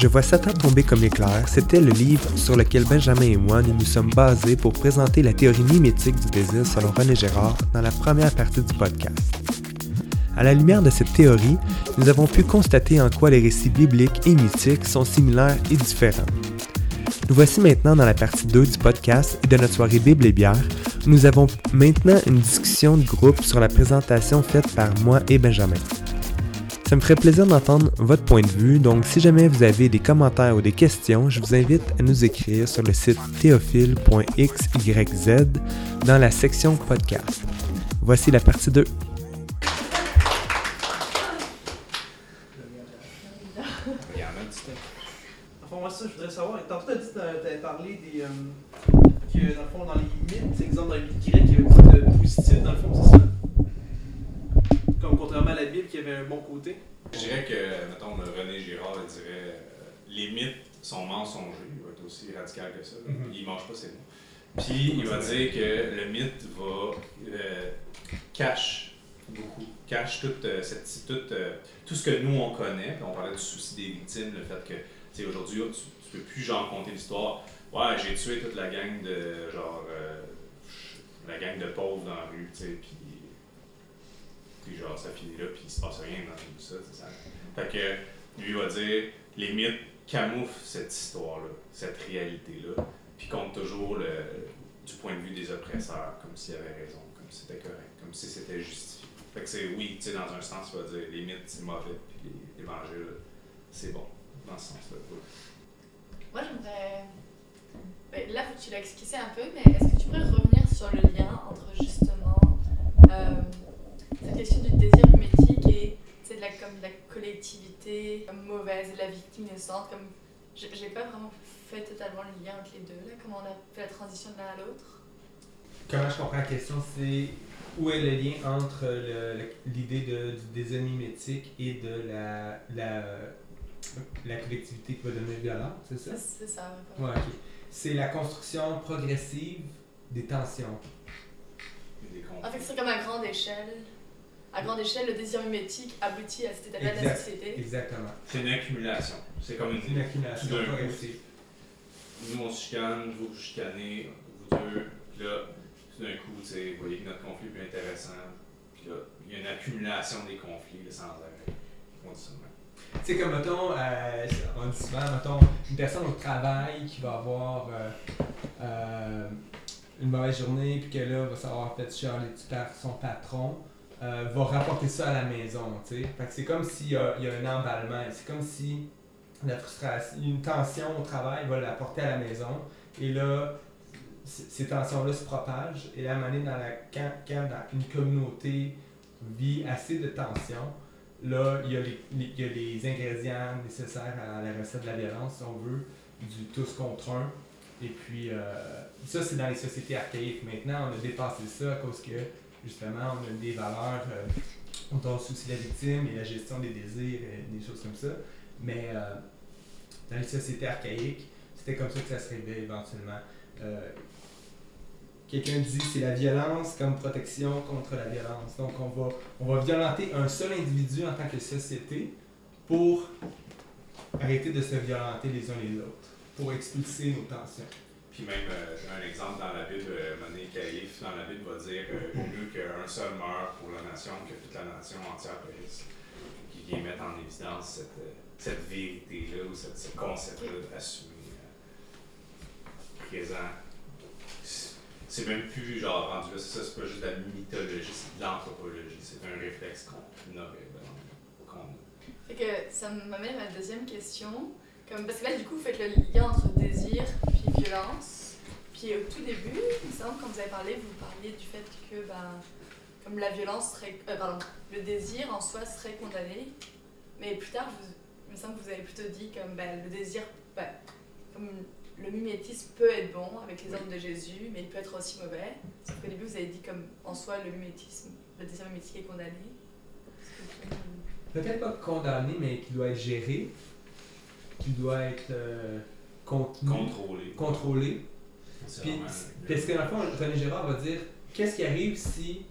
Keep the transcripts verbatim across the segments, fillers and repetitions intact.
Je vois Satan tomber comme l'éclair, c'était le livre sur lequel Benjamin et moi nous nous sommes basés pour présenter la théorie mimétique du désir selon René Girard dans la première partie du podcast. À la lumière de cette théorie, nous avons pu constater en quoi les récits bibliques et mythiques sont similaires et différents. Nous voici maintenant dans la partie deux du podcast et de notre soirée Bible et bière. Nous avons maintenant une discussion de groupe sur la présentation faite par moi et Benjamin. Ça me ferait plaisir d'entendre votre point de vue, donc si jamais vous avez des commentaires ou des questions, je vous invite à nous écrire sur le site théophile point x y z dans la section podcast. Voici la partie deux. Ça, je voudrais savoir, tantôt tu as parlé des, euh, que dans le fond, dans les mythes, exemple dans les mythes grecs, il y avait beaucoup de positif, dans le fond, c'est ça? Comme contrairement à la Bible, qui avait un bon côté. Je dirais que, mettons, René Girard il dirait, euh, les mythes sont mensongers, il va être aussi radical que ça, mm-hmm. Il ne mange pas ses mots. Puis il va dire que le mythe va euh, cache beaucoup, cache toute, euh, cette, toute, euh, tout ce que nous on connaît, on parlait du souci des victimes, le fait que t'sais, aujourd'hui, tu, tu peux plus genre compter l'histoire. Ouais, j'ai tué toute la gang de genre euh, la gang de pauvres dans la rue, tu sais, puis puis genre ça finit là, puis il se passe rien dans tout ça, c'est ça. Fait que lui va dire les mythes camouflent cette histoire-là, cette réalité-là, puis comptent toujours le du point de vue des oppresseurs, comme s'il y avait raison, comme si c'était correct, comme si c'était justifié. Fait que c'est oui, tu sais, dans un sens, il va dire les mythes c'est mauvais, puis l'Évangile c'est bon. Dans ce sens-là. Moi, j'aimerais. Ben, là, faut que tu l'as esquissé un peu, mais est-ce que tu pourrais revenir sur le lien entre justement euh, cette question du désir mimétique et de la, comme, de la collectivité comme mauvaise, la victime innocente comme... J'ai, j'ai pas vraiment fait totalement le lien entre les deux, là, comment on a fait la transition de l'un à l'autre. Comment je comprends la question, c'est où est le lien entre le, le, l'idée de, du désir mimétique et de la. la La collectivité qui va donner le dollar, c'est ça? C'est ça. Oui, ouais, ok. C'est la construction progressive des tensions. Des en fait, c'est comme à grande échelle. À grande échelle, le désir mimétique aboutit à cet état de la société. Exactement. C'est une accumulation. C'est comme une, une accumulation progressive. Coup, nous, on se chicane, vous vous chicanez, vous deux. Là, tout d'un coup, vous voyez que notre conflit est plus intéressant. Puis là, il y a une accumulation des conflits là, sans arrêt. On dit ça même. Tu sais, comme, mettons, euh, on dit souvent, mettons, une personne au travail qui va avoir euh, euh, une mauvaise journée, puis que là, va s'avoir fait chialer par son patron, euh, va rapporter ça à la maison, tu sais. Fait que c'est comme s'il y a, il y a un emballement, c'est comme si la frustration, une tension au travail va l'apporter à la maison, et là, c- ces tensions-là se propagent, et là, à un moment donné, dans la, quand, quand dans une communauté vit assez de tensions, là, il y a les, les, il y a les ingrédients nécessaires à la recette de la violence, si on veut, du tous contre un. Et puis, euh, ça, c'est dans les sociétés archaïques. Maintenant, on a dépassé ça à cause que, justement, on a des valeurs euh, dont le souci de la victime et la gestion des désirs et des choses comme ça. Mais euh, dans les sociétés archaïques, c'était comme ça que ça se révélait éventuellement. Euh, Quelqu'un dit c'est la violence comme protection contre la violence. Donc on va, on va violenter un seul individu en tant que société pour arrêter de se violenter les uns les autres, pour expulser nos tensions. Puis même, euh, un exemple dans la Bible, euh, Mané Caïphe dans la Bible va dire euh, au mieux qu'un seul meure pour la nation que toute la nation entière périsse. Qui vient mettre en évidence cette, euh, cette vérité-là ou cette, ce concept-là assumé euh, présent. C'est même plus genre rendu là, c'est ça, c'est pas juste de la mythologie, c'est de l'anthropologie, c'est un réflexe qu'on a. Fait que ça m'amène à ma deuxième question, comme, parce que là du coup vous faites le lien entre désir puis violence, puis au tout début, il me semble quand vous avez parlé, vous parliez du fait que ben, comme la violence serait, euh, pardon, le désir en soi serait condamné, mais plus tard, vous, il me semble que vous avez plutôt dit comme ben, le désir, ben, comme le mimétisme peut être bon avec les ordres de Jésus, mais il peut être aussi mauvais. Sauf qu'au début, vous avez dit comme en soi, le mimétisme, le désir mimétique est condamné. Que... Peut-être pas condamné, mais qui doit être géré, qui doit être euh, contenu, contrôlé. contrôlé. Puis, parce que dans le fond, René Girard va dire qu'est-ce qui arrive si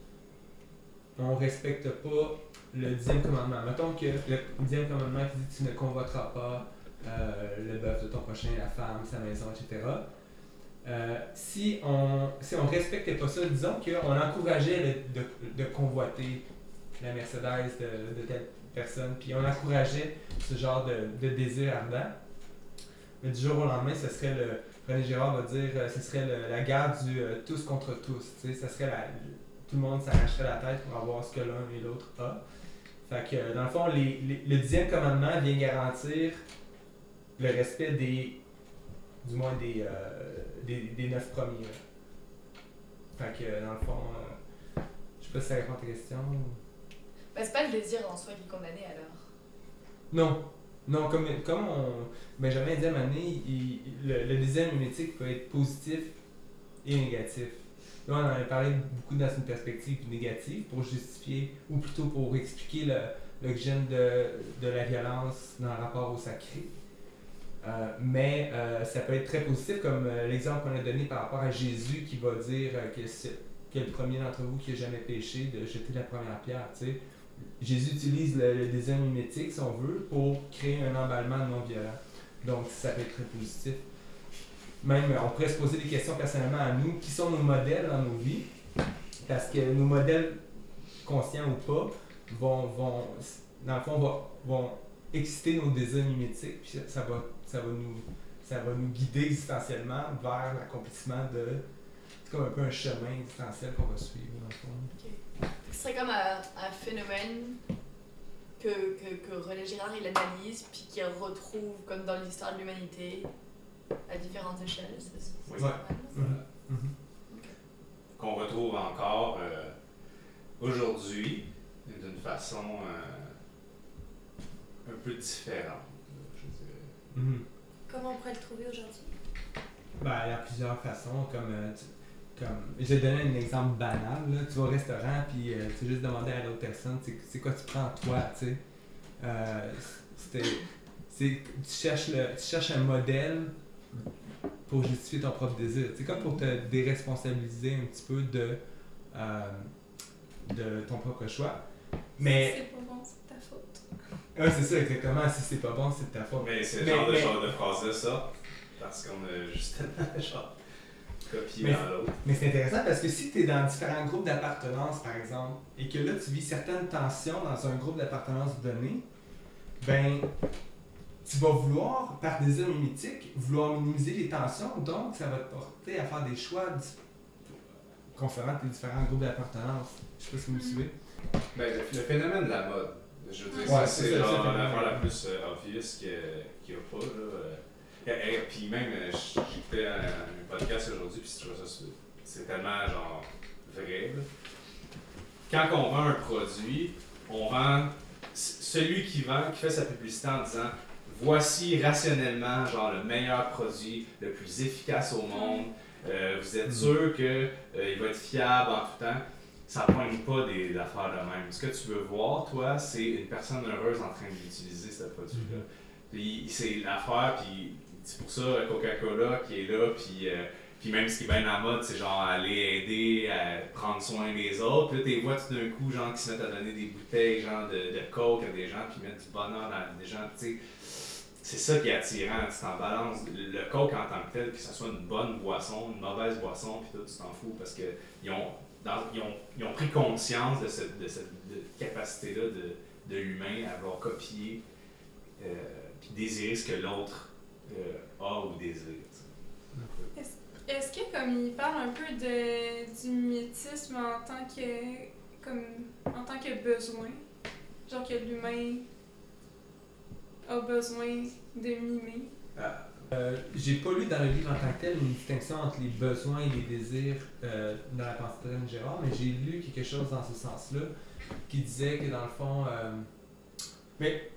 on ne respecte pas le dixième commandement. Mettons que le dixième commandement qui dit tu ne convoiteras pas. euh, le bœuf de ton prochain, la femme, sa maison, et cetera. Euh, si on si ne on respectait pas ça, disons qu'on encourageait le, de, de convoiter la Mercedes de, de telle personne, puis on encourageait ce genre de, de désir ardent, mais du jour au lendemain, ce serait le, René Girard va dire, ce serait le, la guerre du euh, tous contre tous, tu sais, ce serait la, tout le monde s'arracherait la tête pour avoir ce que l'un et l'autre a. Fait que, dans le fond, les, les, le dixième commandement vient garantir le respect des, du moins des, euh, des, des neuf premiers. Fait que, dans le fond, euh, je sais pas si ça répond à ta question. Ben, c'est pas le désir en soi qui est condamné, alors. Non. Non, comme, comme on, Benjamin dit à Mané, il, le, le désir mimétique peut être positif et négatif. Là, on en a parlé beaucoup dans une perspective négative pour justifier, ou plutôt pour expliquer l'origine de, de la violence dans le rapport au sacré. Euh, mais euh, ça peut être très positif, comme euh, l'exemple qu'on a donné par rapport à Jésus qui va dire euh, que, que le premier d'entre vous qui n'a jamais péché de jeter la première pierre. T'sais. Jésus utilise le, le désir mimétique, si on veut, pour créer un emballement non violent. Donc, ça peut être très positif. Même, on pourrait se poser des questions personnellement à nous. Qui sont nos modèles dans nos vies? Parce que nos modèles, conscients ou pas, vont, vont dans le fond, vont, vont exciter nos désirs mimétiques. Puis ça va, ça, va nous, ça va nous guider existentiellement vers l'accomplissement de... C'est comme un peu un chemin existentiel qu'on va suivre, dans le fond. Okay. Ce serait comme un, un phénomène que, que, que René Girard il analyse, puis qu'il retrouve comme dans l'histoire de l'humanité, à différentes échelles, c'est ça? Oui. Ouais. Mmh. Mmh. Okay. Qu'on retrouve encore euh, aujourd'hui d'une façon euh, un peu différente, je dirais. Mmh. Comment on pourrait le trouver aujourd'hui? Ben, il y a plusieurs façons. Comme, euh, tu, comme... Je vais donner un exemple banal. Là. Tu vas au restaurant et euh, tu vas juste demander à l'autre personne c'est quoi tu prends toi. Tu sais. Euh, c'était... Tu cherches, le, tu cherches un modèle pour justifier ton propre désir. C'est comme pour te déresponsabiliser un petit peu de, euh, de ton propre choix. Mais... Si c'est pas bon, c'est de ta faute. Oui, c'est ça, exactement. Si c'est pas bon, c'est de ta faute. Mais c'est le genre mais, de, mais... genre de phrase-là, ça. Parce qu'on a justement genre copié mais, dans l'autre. Mais c'est intéressant parce que si tu es dans différents groupes d'appartenance, par exemple, et que là, tu vis certaines tensions dans un groupe d'appartenance donné, ben... Tu vas vouloir, par désir mimétique, vouloir minimiser les tensions, donc ça va te porter à faire des choix concernant tes différents groupes d'appartenance. Je sais pas si vous me suivez. Ben, le, le phénomène de la mode, je veux dire, ouais, c'est l'affaire la plus euh, obvious qu'il n'y a, qu a pas. Là. Et, et, puis même, j'écoutais un, un podcast aujourd'hui, puis c'est tellement genre vrai. Là. Quand on vend un produit, on vend celui qui vend, qui fait sa publicité en disant voici rationnellement genre le meilleur produit, le plus efficace au monde. Euh, vous êtes sûr qu'il euh, va être fiable en tout temps. Ça ne pointe pas des, des affaires de même. Ce que tu veux voir, toi, c'est une personne heureuse en train d'utiliser ce produit-là. Puis c'est l'affaire, puis c'est pour ça Coca-Cola qui est là, puis, euh, puis même ce qui est bien en mode, c'est genre aller aider, à prendre soin des autres. Puis là, tu vois tout d'un coup, genre, qui se mettent à donner des bouteilles genre de, de coke à des gens, puis mettre du bonheur dans des gens, tu sais. C'est ça qui est attirant, tu t'en balances. Le coke en tant que tel, que ce soit une bonne boisson, une mauvaise boisson, puis tout, tu t'en fous parce qu'ils ont, ils ont, ils ont pris conscience de cette, de cette capacité-là de, de l'humain à avoir copié euh, puis désirer ce que l'autre euh, a ou désire. Est-ce, est-ce que, comme il parle un peu de, du mimétisme en tant que, comme, en tant que besoin, genre que l'humain a besoin de mimer? Ah. Euh, J'ai pas lu dans le livre en tant que tel une distinction entre les besoins et les désirs euh, dans la pensée de René Girard, mais j'ai lu quelque chose dans ce sens-là qui disait que dans le fond, euh, mais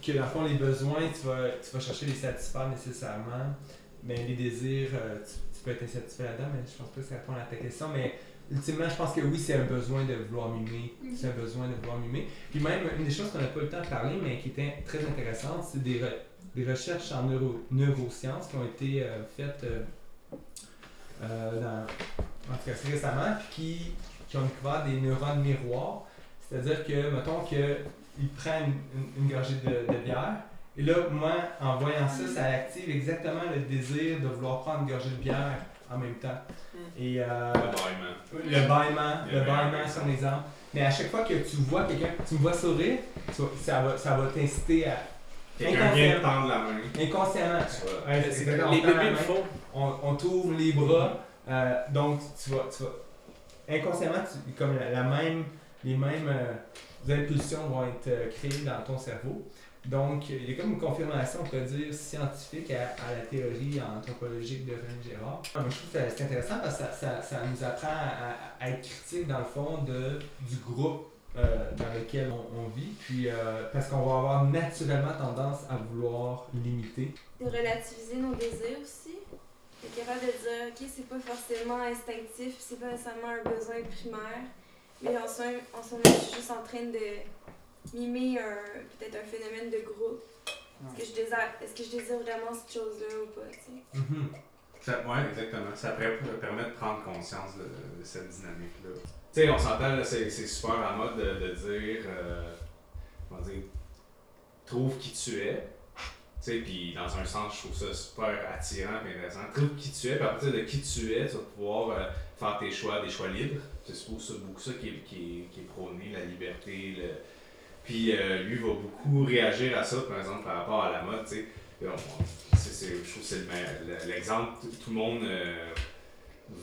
que dans le fond les besoins, tu vas, tu vas chercher les satisfaire nécessairement, mais les désirs, euh, tu, tu peux être insatisfait là-dedans, mais je pense pas que ça répond à ta question, mais ultimement, je pense que oui, c'est un besoin de vouloir mimer. C'est un besoin de vouloir mimer. Puis même, une des choses qu'on n'a pas eu le temps de parler, mais qui était très intéressante, c'est des, re des recherches en neuro neurosciences qui ont été euh, faites euh, euh, dans, en tout cas, récemment, puis qui, qui ont découvert des neurones miroirs. C'est-à-dire que, mettons qu'il prend une, une, une gorgée de, de bière, Et là, moi, en voyant ça, ça active exactement le désir de vouloir prendre une gorgée de bière en même temps. Et, euh, le bâillement. Le bâillement, le bâillement, c'est un exemple. Mais à chaque fois que tu vois quelqu'un, tu me vois sourire, tu vois, ça va, ça va t'inciter à... Quelqu'un vient de tendre la main. Inconsciemment. Ouais, c'est c'est les bébés le font. On, on t'ouvre les bras. Mm-hmm. euh, donc, tu vas, tu vas... Inconsciemment, tu, comme la, la même, les mêmes euh, impulsions vont être euh, créées dans ton cerveau. Donc, il y a comme une confirmation, on peut dire, scientifique à, à la théorie anthropologique de René Girard. Moi, je trouve que c'est intéressant parce que ça, ça, ça nous apprend à, à être critique, dans le fond, de, du groupe euh, dans lequel on, on vit. Puis, euh, parce qu'on va avoir naturellement tendance à vouloir limiter. De relativiser nos désirs aussi. Être capable de dire, OK, c'est pas forcément instinctif, c'est pas nécessairement un besoin primaire, mais on se met juste en train de... mimer un, peut-être un phénomène de groupe. Est-ce que je désire, est-ce que je désire vraiment cette chose-là ou pas, tu sais? Mm-hmm. Ça, ouais, exactement. Ça permet de prendre conscience de, de cette dynamique-là. Tu sais, on s'entend, là, c'est, c'est super en mode de, de dire, euh, comment dire, trouve qui tu es. Tu sais, puis dans un sens, je trouve ça super attirant et intéressant. Trouve qui tu es, puis à partir de qui tu es, tu vas pouvoir euh, faire tes choix, des choix libres. Je suppose que c'est beaucoup ça qui est, qui est, qui est prôné, la liberté, le... Puis euh, lui va beaucoup réagir à ça, par exemple, par rapport à la mode, tu sais. Je trouve que c'est le, l'exemple, tout le monde euh,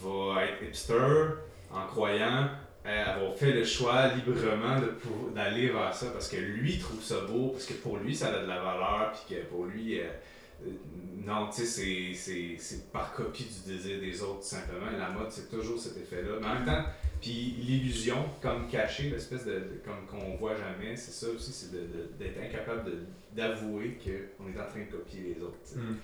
va être hipster en croyant euh, avoir fait le choix librement de, pour, d'aller vers ça parce que lui trouve ça beau, parce que pour lui ça a de la valeur, puis que pour lui, euh, euh, non, tu sais, c'est, c'est, c'est par copie du désir des autres, tout simplement. La mode, c'est toujours cet effet-là. Mais en même temps, puis l'illusion, comme cachée, l'espèce de, de comme qu'on voit jamais, c'est ça aussi, c'est de, de, d'être incapable de, d'avouer qu'on est en train de copier les autres. Mm.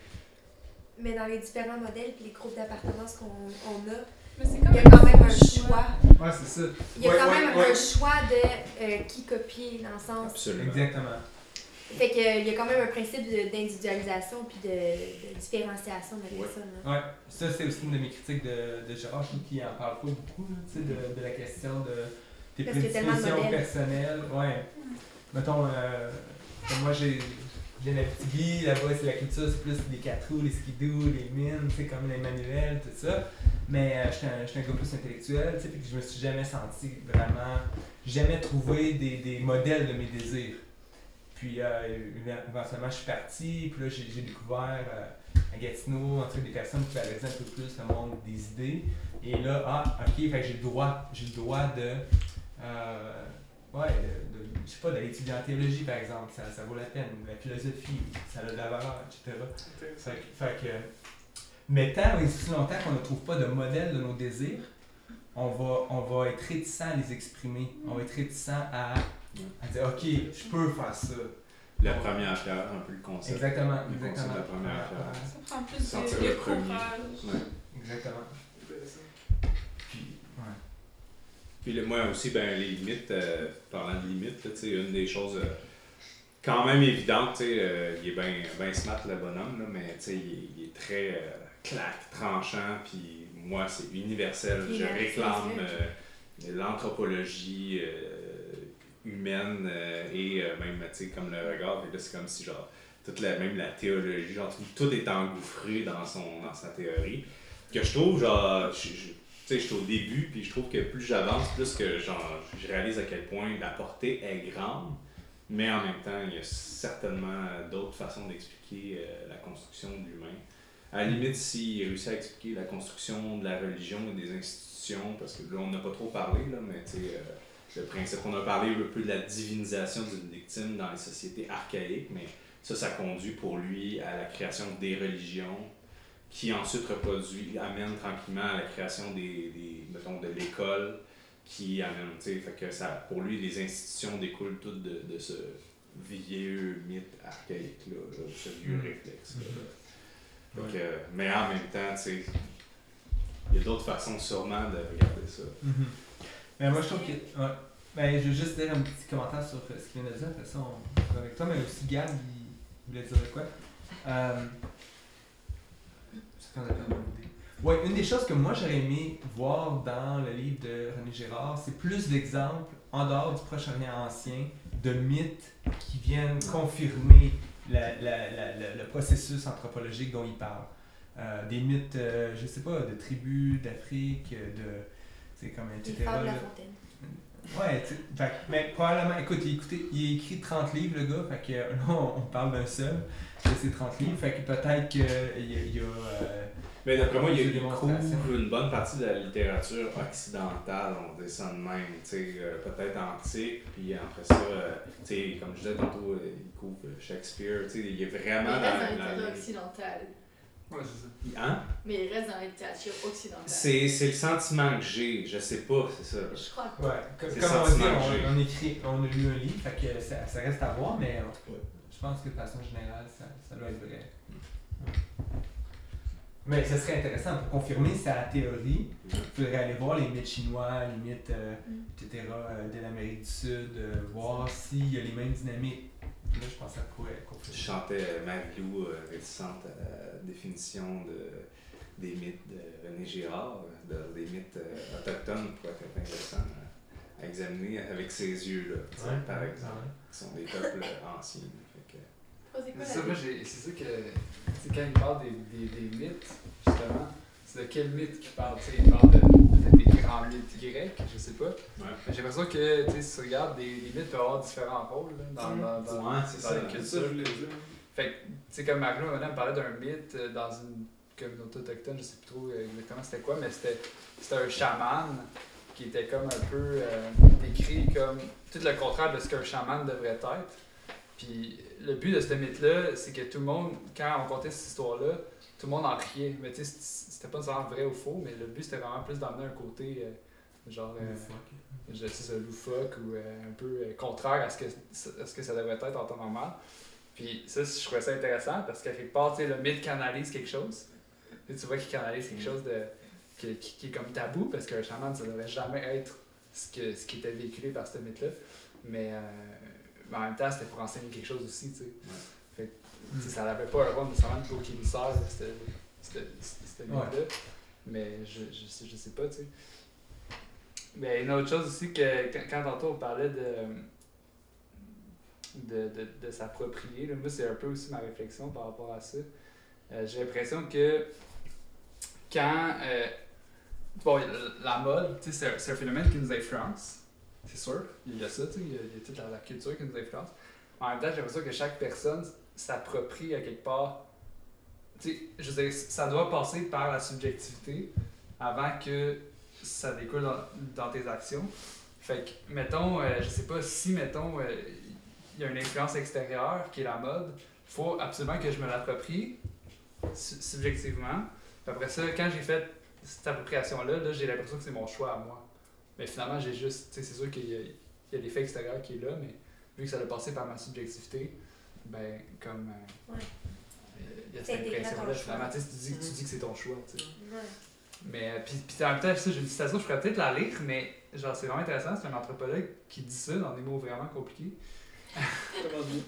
Mais dans les différents modèles et les groupes d'appartenance qu'on on a, mais c'est il y a quand même un choix. choix. Ouais, c'est ça. Il y a ouais, quand ouais, même ouais. un choix de euh, qui copier dans le sens. Absolument. Exactement. Fait qu'il y a quand même un principe de, d'individualisation puis de, de différenciation de la ouais. personne. Hein? Oui, ça c'est aussi une de mes critiques de, de Gérard, je trouve qu'il en parle pas beaucoup, là, tu sais, de, de la question de tes prédispositions personnelles. Ouais. Mmh. Mettons, euh, moi j'ai, j'ai la petite vie, là-bas c'est la culture, c'est plus les quatre roues, les skidoo, les mines, tu sais, comme les manuels, tout ça. Mais euh, j'étais un, j'étais un gars plus intellectuel, tu sais, puis je me suis jamais senti vraiment, jamais trouvé des, des modèles de mes désirs. Puis euh, éventuellement, je suis parti, puis là, j'ai, j'ai découvert euh, à Gatineau, en tout cas, des personnes qui valorisaient un peu plus le monde des idées. Et là, ah, ok, fait que j'ai le droit, j'ai le droit de, euh, ouais, de, de, je sais pas, d'aller étudier en théologie, par exemple, ça, ça vaut la peine, la philosophie, ça a de la valeur, et cetera. Fait, fait que, mais tant et aussi longtemps qu'on ne trouve pas de modèle de nos désirs, on va, on va être réticent à les exprimer, on va être réticent à... Elle dit, ok, je peux faire ça. La première pierre, un peu le concept. Exactement. Le concept exactement. De la première pierre. Ça prend plus de sentir le courage. Ouais. Exactement. Puis, ouais. Puis le, moi aussi, ben, les limites, euh, parlant de limites, là, une des choses euh, quand même évidentes, euh, il est bien ben smart le bonhomme, là, mais il est, il est très euh, claque, tranchant, puis moi c'est universel. Je réclame euh, l'anthropologie. Euh, humaine euh, et euh, même, tu sais, comme le regard, là, c'est comme si, genre, toute la, même la théologie, genre, tout, tout est engouffré dans, son, dans sa théorie, que je trouve, genre, tu sais, je suis au début, puis je trouve que plus j'avance, plus que, genre, je réalise à quel point la portée est grande, mais en même temps, il y a certainement d'autres façons d'expliquer euh, la construction de l'humain. À la limite, s'il réussit à expliquer la construction de la religion et des institutions, parce que là, on n'a pas trop parlé, là, mais, tu sais... Euh, le principe qu'on a parlé un peu de la divinisation d'une victime dans les sociétés archaïques, mais ça, ça conduit pour lui à la création des religions qui ensuite reproduit, amène tranquillement à la création des, des mettons, de l'école qui amène, tu sais, fait que ça, pour lui, les institutions découlent toutes de, de ce vieux mythe archaïque-là, là, ce vieux réflexe-là. Là. Donc, ouais. euh, mais en même temps, tu sais, il y a d'autres façons sûrement de regarder ça. Mm-hmm. Mais moi, je trouve que. Ouais, ben, je veux juste dire un petit commentaire sur ce qu'il vient de dire. De toute façon, on va avec toi, mais aussi Gab, il voulait dire de quoi. Euh... C'est quand même une bonne idée. Ouais, une des choses que moi, j'aurais aimé voir dans le livre de René Girard, c'est plus d'exemples, en dehors du Proche-Orient ancien, de mythes qui viennent confirmer la, la, la, la, le processus anthropologique dont il parle. Euh, des mythes, euh, je sais pas, de tribus, d'Afrique, de... c'est comme, et cetera. Il parle de la fontaine. Ouais, fait, mais probablement, écoute, il, écoutez, il a écrit trente livres, le gars, fait que là, on, on parle d'un seul de ces trente livres, fait que peut-être qu'il y, y a... Euh, mais d'après moi, il y a eu une bonne partie de la littérature occidentale, on descend de même, tu sais, euh, peut-être antique, puis après ça, euh, tu sais, comme je disais tantôt, euh, il couvre Shakespeare, tu sais, il est vraiment mais dans, dans la littérature occidentale. Ouais, c'est ça. Hein? Mais il reste dans la littérature occidentale. C'est, c'est le sentiment que j'ai, je sais pas, c'est ça. Je crois que. Ouais, comme, comme on dit, on, on écrit, on a lu un livre, fait que ça, ça reste à voir, mais en tout cas, je pense que de façon générale, ça, ça doit être vrai. Mais ce serait intéressant pour confirmer sa théorie. Il faudrait aller voir les mythes chinois, les mythes, euh, mm. et cetera, euh, de l'Amérique du Sud, euh, voir s'il y a les mêmes dynamiques. Là, je pensais à quoi confirmer. Je chantais Marie-Lou, euh, réticente à la définition de, des mythes de René Girard, de, des mythes euh, autochtones, pourrait être intéressant à, à examiner avec ses yeux, là, ouais, par exemple, ouais. Qui sont des peuples anciens. Fait que... C'est ça, moi, j'ai, c'est sûr que quand il parle des, des, des mythes, justement, c'est de quel mythe qu'il parle? T'sais, il parle de, peut-être des grands mythes grecs, je sais pas. Ouais. J'ai l'impression que si tu regardes, des, les mythes peuvent avoir différents rôles là, dans, mmh. dans, dans, ouais, c'est dans ça, la culture. Fait que, tu sais, comme Marie-Lou me parlait d'un mythe dans une communauté autochtone, je sais plus trop exactement c'était quoi, mais c'était, c'était un chaman qui était comme un peu euh, décrit comme tout le contraire de ce qu'un chaman devrait être. Puis le but de ce mythe-là, c'est que tout le monde, quand on contait cette histoire-là, tout le monde en riait. Mais tu sais, c'était pas nécessairement vrai ou faux, mais le but c'était vraiment plus d'emmener un côté euh, genre, euh, je sais ça, loufoque ou euh, un peu euh, contraire à ce, que, à ce que ça devrait être en temps normal. Puis ça, je trouvais ça intéressant parce qu'à quelque part, tu sais, le mythe canalise quelque chose. Et tu vois qu'il canalise quelque chose de qui, qui, qui est comme tabou parce qu'un chaman, ça devrait jamais être ce, que, ce qui était véhiculé par ce mythe-là. Mais. Euh, Mais en même temps, c'était pour enseigner quelque chose aussi, tu sais. Ouais. Fait que ça n'avait pas un rôle nécessairement de coquille sœur, c'était là. Mais je, je, je sais pas, tu sais. Mais une autre chose aussi, que quand, quand tantôt on parlait de, de, de, de s'approprier, là, moi c'est un peu aussi ma réflexion par rapport à ça. Euh, j'ai l'impression que quand. Euh, bon, la mode, tu sais, c'est, c'est un phénomène qui nous influence. C'est sûr, il y a ça, tu sais, il y a, il y a toute la, la culture qui nous influence. En même temps, j'ai l'impression que chaque personne s'approprie à quelque part. Tu sais, je veux dire, ça doit passer par la subjectivité avant que ça découle dans, dans tes actions. Fait que, mettons, euh, je sais pas si, mettons, euh, il y a une influence extérieure qui est la mode, faut absolument que je me l'approprie su- subjectivement. Puis après ça, quand j'ai fait cette appropriation-là, là, j'ai l'impression que c'est mon choix à moi. Mais finalement, j'ai juste, tu sais, c'est sûr qu'il y a, il y a l'effet extérieur qui est là, mais vu que ça a passé par ma subjectivité, ben, comme. Euh, ouais. Il y a cette impression-là, finalement, tu dis, tu dis que c'est ton choix, tu sais. Ouais. Mais, puis, puis en même temps, ça, j'ai une citation, je pourrais peut-être la lire, mais genre, c'est vraiment intéressant, c'est un anthropologue qui dit ça dans des mots vraiment compliqués. Comment dit?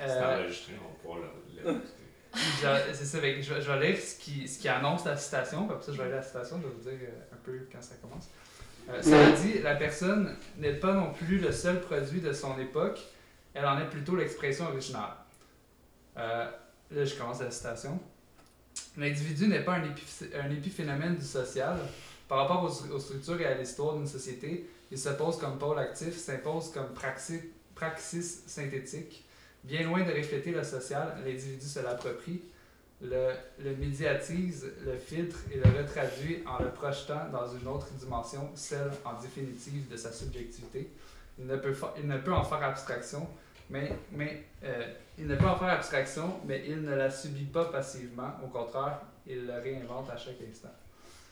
C'est enregistré, on pourra le. Je, c'est ça, ben, je, je vais lire ce qui, ce qui annonce la citation, puis après ça, je vais lire la citation, je vais vous dire un peu quand ça commence. Euh, ça dit, la personne n'est pas non plus le seul produit de son époque, elle en est plutôt l'expression originale. Euh, là, je commence la citation. L'individu n'est pas un, épi- un épiphénomène du social. Par rapport aux, aux structures et à l'histoire d'une société, il se pose comme pôle actif, s'impose comme praxi- praxis synthétique. Bien loin de refléter le social, l'individu se l'approprie, le, le médiatise, le filtre et le retraduit en le projetant dans une autre dimension, celle en définitive de sa subjectivité. Il ne peut, fa- il ne peut en faire abstraction, mais, mais euh, il ne peut en faire abstraction, mais il ne la subit pas passivement. Au contraire, il la réinvente à chaque instant.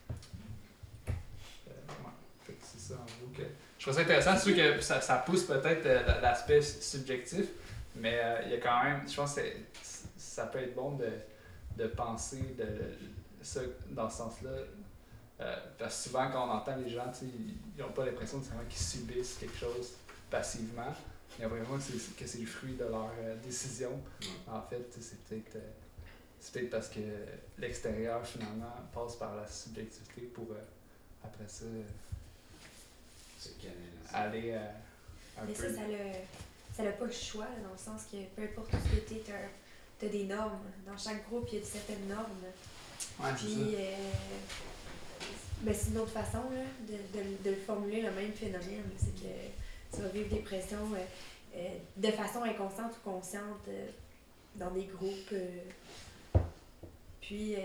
Euh, ouais. Fait que c'est ça en gros que je trouve ça intéressant. C'est sûr que ça, ça pousse peut-être euh, l'aspect subjectif, mais euh, il y a quand même, je pense que c'est, c'est, ça peut être bon de de penser de, de, ça dans ce sens-là. Euh, parce que souvent, quand on entend les gens, ils n'ont pas l'impression nécessairement qu'ils subissent quelque chose passivement. Ils ont l'impression que c'est, que c'est le fruit de leur euh, décision. Mm. En fait, c'est peut-être, euh, c'est peut-être parce que l'extérieur, finalement, passe par la subjectivité pour, euh, après ça, euh, aller euh, un mais peu... Mais ça, ça le... ça n'a pas le choix, là, dans le sens que peu importe où tu es, tu as des normes. Dans chaque groupe, il y a certaines normes. Ouais, puis, c'est ça. Euh, ben, c'est une autre façon là, de, de, de formuler le même phénomène. C'est que tu vas vivre des pressions euh, euh, de façon inconsciente ou consciente euh, dans des groupes. Euh, puis, euh,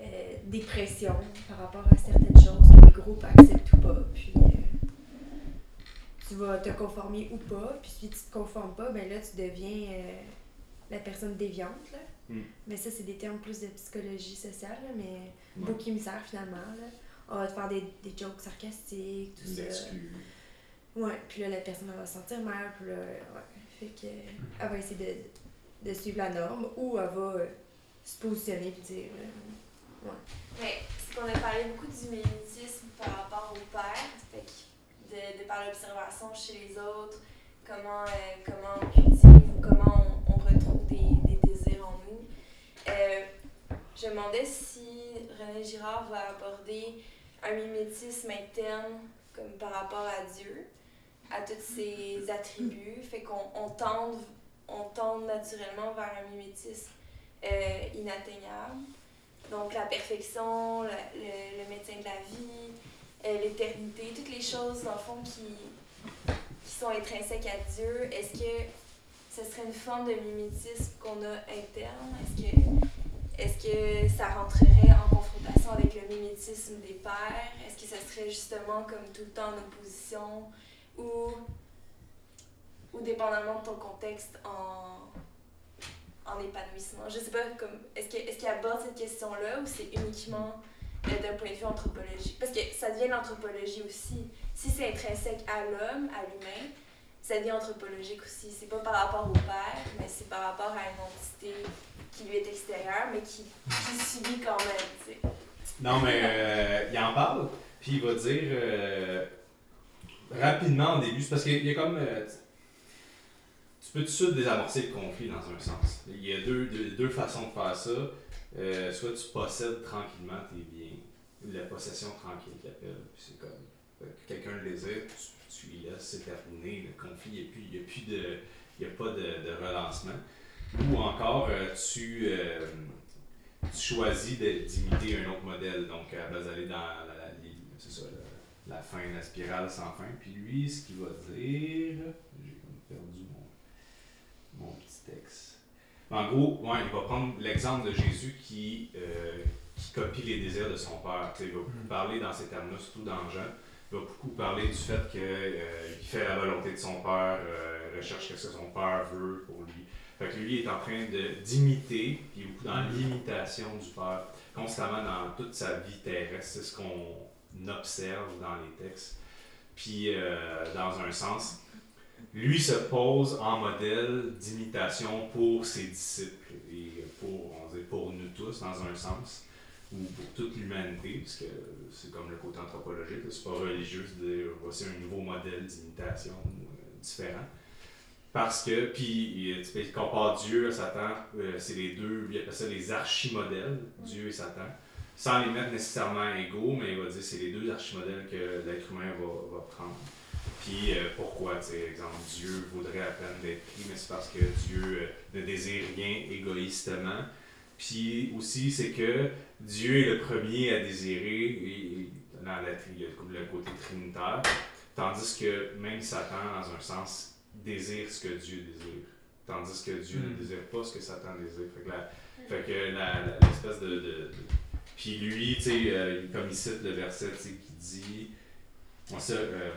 euh, des pressions par rapport à certaines choses que les groupes acceptent ou pas. Puis, euh, tu vas te conformer ou pas, puis si tu te conformes pas, ben là, tu deviens euh, la personne déviante, là. Mm. Mais ça, c'est des termes plus de psychologie sociale, là, mais ouais. Bouc émissaire, finalement, là. On va te faire des, des jokes sarcastiques, tout ça. Ouais, puis là, la personne, elle va se sentir mal, puis là, ouais. Fait que, elle va essayer de, de suivre la norme, ou elle va euh, se positionner, puis dire, euh, ouais. Mais, c'est qu'on a parlé beaucoup du militantisme par rapport au père, fait que... De, de par l'observation chez les autres, comment, euh, comment on cultive ou comment on, on retrouve des, des désirs en nous. Euh, je me demandais si René Girard va aborder un mimétisme interne comme par rapport à Dieu, à tous ses attributs, fait qu'on on tende, on tende naturellement vers un mimétisme euh, inatteignable. Donc la perfection, la, le, le médecin de la vie, Euh, l'éternité, toutes les choses, dans le fond, qui, qui sont intrinsèques à Dieu, est-ce que ce serait une forme de mimétisme qu'on a interne? Est-ce que, est-ce que ça rentrerait en confrontation avec le mimétisme des pères? Est-ce que ce serait justement comme tout le temps en opposition ou, ou dépendamment de ton contexte, en, en épanouissement? Je sais pas, comme, est-ce que, est-ce qu'il aborde cette question-là ou c'est uniquement... d'un point de vue anthropologique, parce que ça devient l'anthropologie aussi. Si c'est intrinsèque à l'homme, à l'humain, ça devient anthropologique aussi. C'est pas par rapport au père, mais c'est par rapport à une entité qui lui est extérieure, mais qui, qui subit quand même, tu sais. Non, mais euh, il en parle, puis il va dire euh, rapidement au début, c'est parce qu'il y a comme... Euh, tu peux tout de suite désamorcer le conflit dans un sens. Il y a deux, deux, deux façons de faire ça. Euh, soit tu possèdes tranquillement tes biens, la possession tranquille qu'il appelle, puis c'est comme euh, quelqu'un le désire, tu, tu y laisses, c'est terminé, le conflit, il n'y a, a, a pas de, de relancement. Ou encore, euh, tu, euh, tu choisis de, d'imiter un autre modèle, donc à base d'aller dans la, la, la, c'est ça, la, la fin, la spirale sans fin. Puis lui, ce qu'il va dire, j'ai perdu mon, mon petit texte. En gros, ouais, il va prendre l'exemple de Jésus qui, euh, qui copie les désirs de son père. T'sais, il va beaucoup parler dans ces termes-là, surtout dans Jean. Il va beaucoup parler du fait qu'il euh, fait la volonté de son père, euh, recherche ce que son père veut pour lui. Fait que lui, il est en train de, d'imiter, puis beaucoup dans l'imitation du père, constamment dans toute sa vie terrestre. C'est ce qu'on observe dans les textes. Puis, euh, dans un sens... Lui se pose en modèle d'imitation pour ses disciples et pour, on dit, pour nous tous, dans un sens, ou pour toute l'humanité, puisque c'est comme le côté anthropologique, c'est pas religieux de dire voici un nouveau modèle d'imitation euh, différent. Parce que, puis il, il compare Dieu à Satan, euh, c'est les deux, il appelle ça les archimodèles, Dieu et Satan, sans les mettre nécessairement égaux, mais il va dire c'est les deux archimodèles que l'être humain va, va prendre. Puis euh, pourquoi, tu sais, exemple, Dieu vaudrait la peine d'être pris, mais c'est parce que Dieu euh, ne désire rien égoïstement. Puis aussi, c'est que Dieu est le premier à désirer, et, et, dans la, il y a le côté trinitaire, tandis que même Satan, dans un sens, désire ce que Dieu désire, tandis que Dieu mm. ne désire pas ce que Satan désire. Fait que, la, fait que la, la, l'espèce de... de, de... Puis lui, tu sais, euh, comme il cite le verset qui dit... On sait, euh,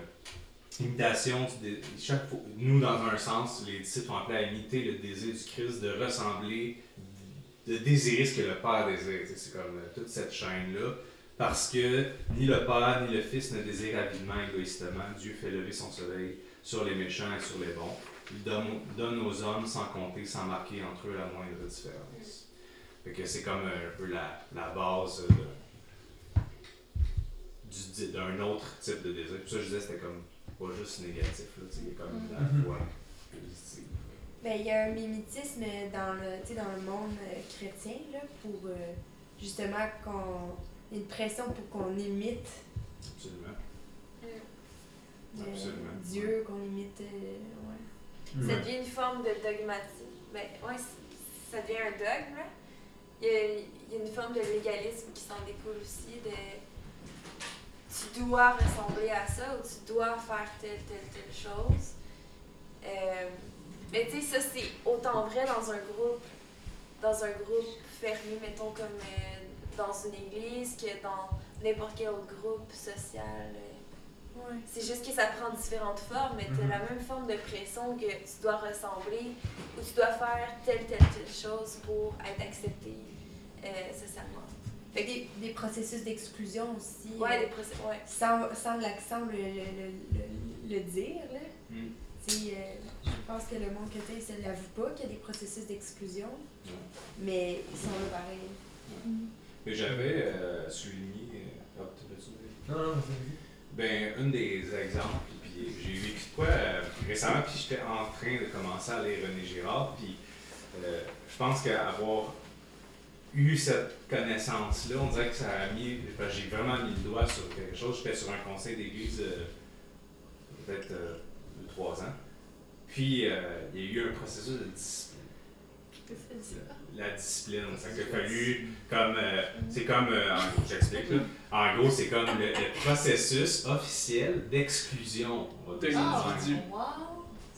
imitation, chaque fois, nous dans un sens, les disciples sont appelés à imiter le désir du Christ de ressembler, de désirer ce que le Père désire. T'sais, c'est comme euh, toute cette chaîne-là, parce que ni le Père ni le Fils ne désirent avidement, égoïstement. Dieu fait lever son soleil sur les méchants et sur les bons. Il donne, donne aux hommes sans compter, sans marquer entre eux la moindre différence. Fait que c'est comme euh, un peu la, la base euh, du, d'un autre type de désir. Pour ça, je disais, c'était comme pas juste négatif, là, tu sais, il est comme mm-hmm. la foi positive. Ben, il y a un mimétisme dans le, tu sais, dans le monde euh, chrétien, là, pour euh, justement qu'on... une pression pour qu'on imite... Absolument. Euh, Absolument. Dieu, qu'on imite... Euh, ouais. Mmh. Ça devient une forme de dogmatisme. Mais ouais, ça devient un dogme. Hein? Il, y a, il y a une forme de légalisme qui s'en découle aussi. De, tu dois ressembler à ça ou tu dois faire telle, telle, telle chose. Euh, mais tu sais, ça c'est autant vrai dans un groupe, dans un groupe fermé, mettons comme euh, dans une église, que dans n'importe quel autre groupe social. Euh. Ouais. C'est juste que ça prend différentes formes, mais t'as mm-hmm. la même forme de pression que tu dois ressembler ou tu dois faire telle, telle, telle chose pour être accepté euh, socialement. Fait que des, des processus d'exclusion aussi. Ouais, euh, des processus, ouais. Sans, sans l'accent le, le, le, le, le dire, là. Mm. T'sais, euh, je pense que le monde que tu as, ça l'avoue pas qu'il y a des processus d'exclusion, mm. mais ils sont là pareil. Mm. Mm. Mais j'avais euh, souligné. Euh, oh, t'as-tu... Non, non, c'est... Ben, un des exemples, puis j'ai vécu de quoi euh, récemment, puis j'étais en train de commencer à lire René Girard, puis euh, je pense qu'avoir eu cette connaissance-là, on dirait que ça a mis. J'ai vraiment mis le doigt sur quelque chose. J'étais sur un conseil d'église, euh, peut-être. Euh, trois ans, puis euh, il y a eu un processus de discipline. La, la discipline, ça qu'il a fallu, comme, euh, c'est comme, euh, j'explique là, en gros c'est comme le, le processus officiel d'exclusion de l'individu. Oh, wow.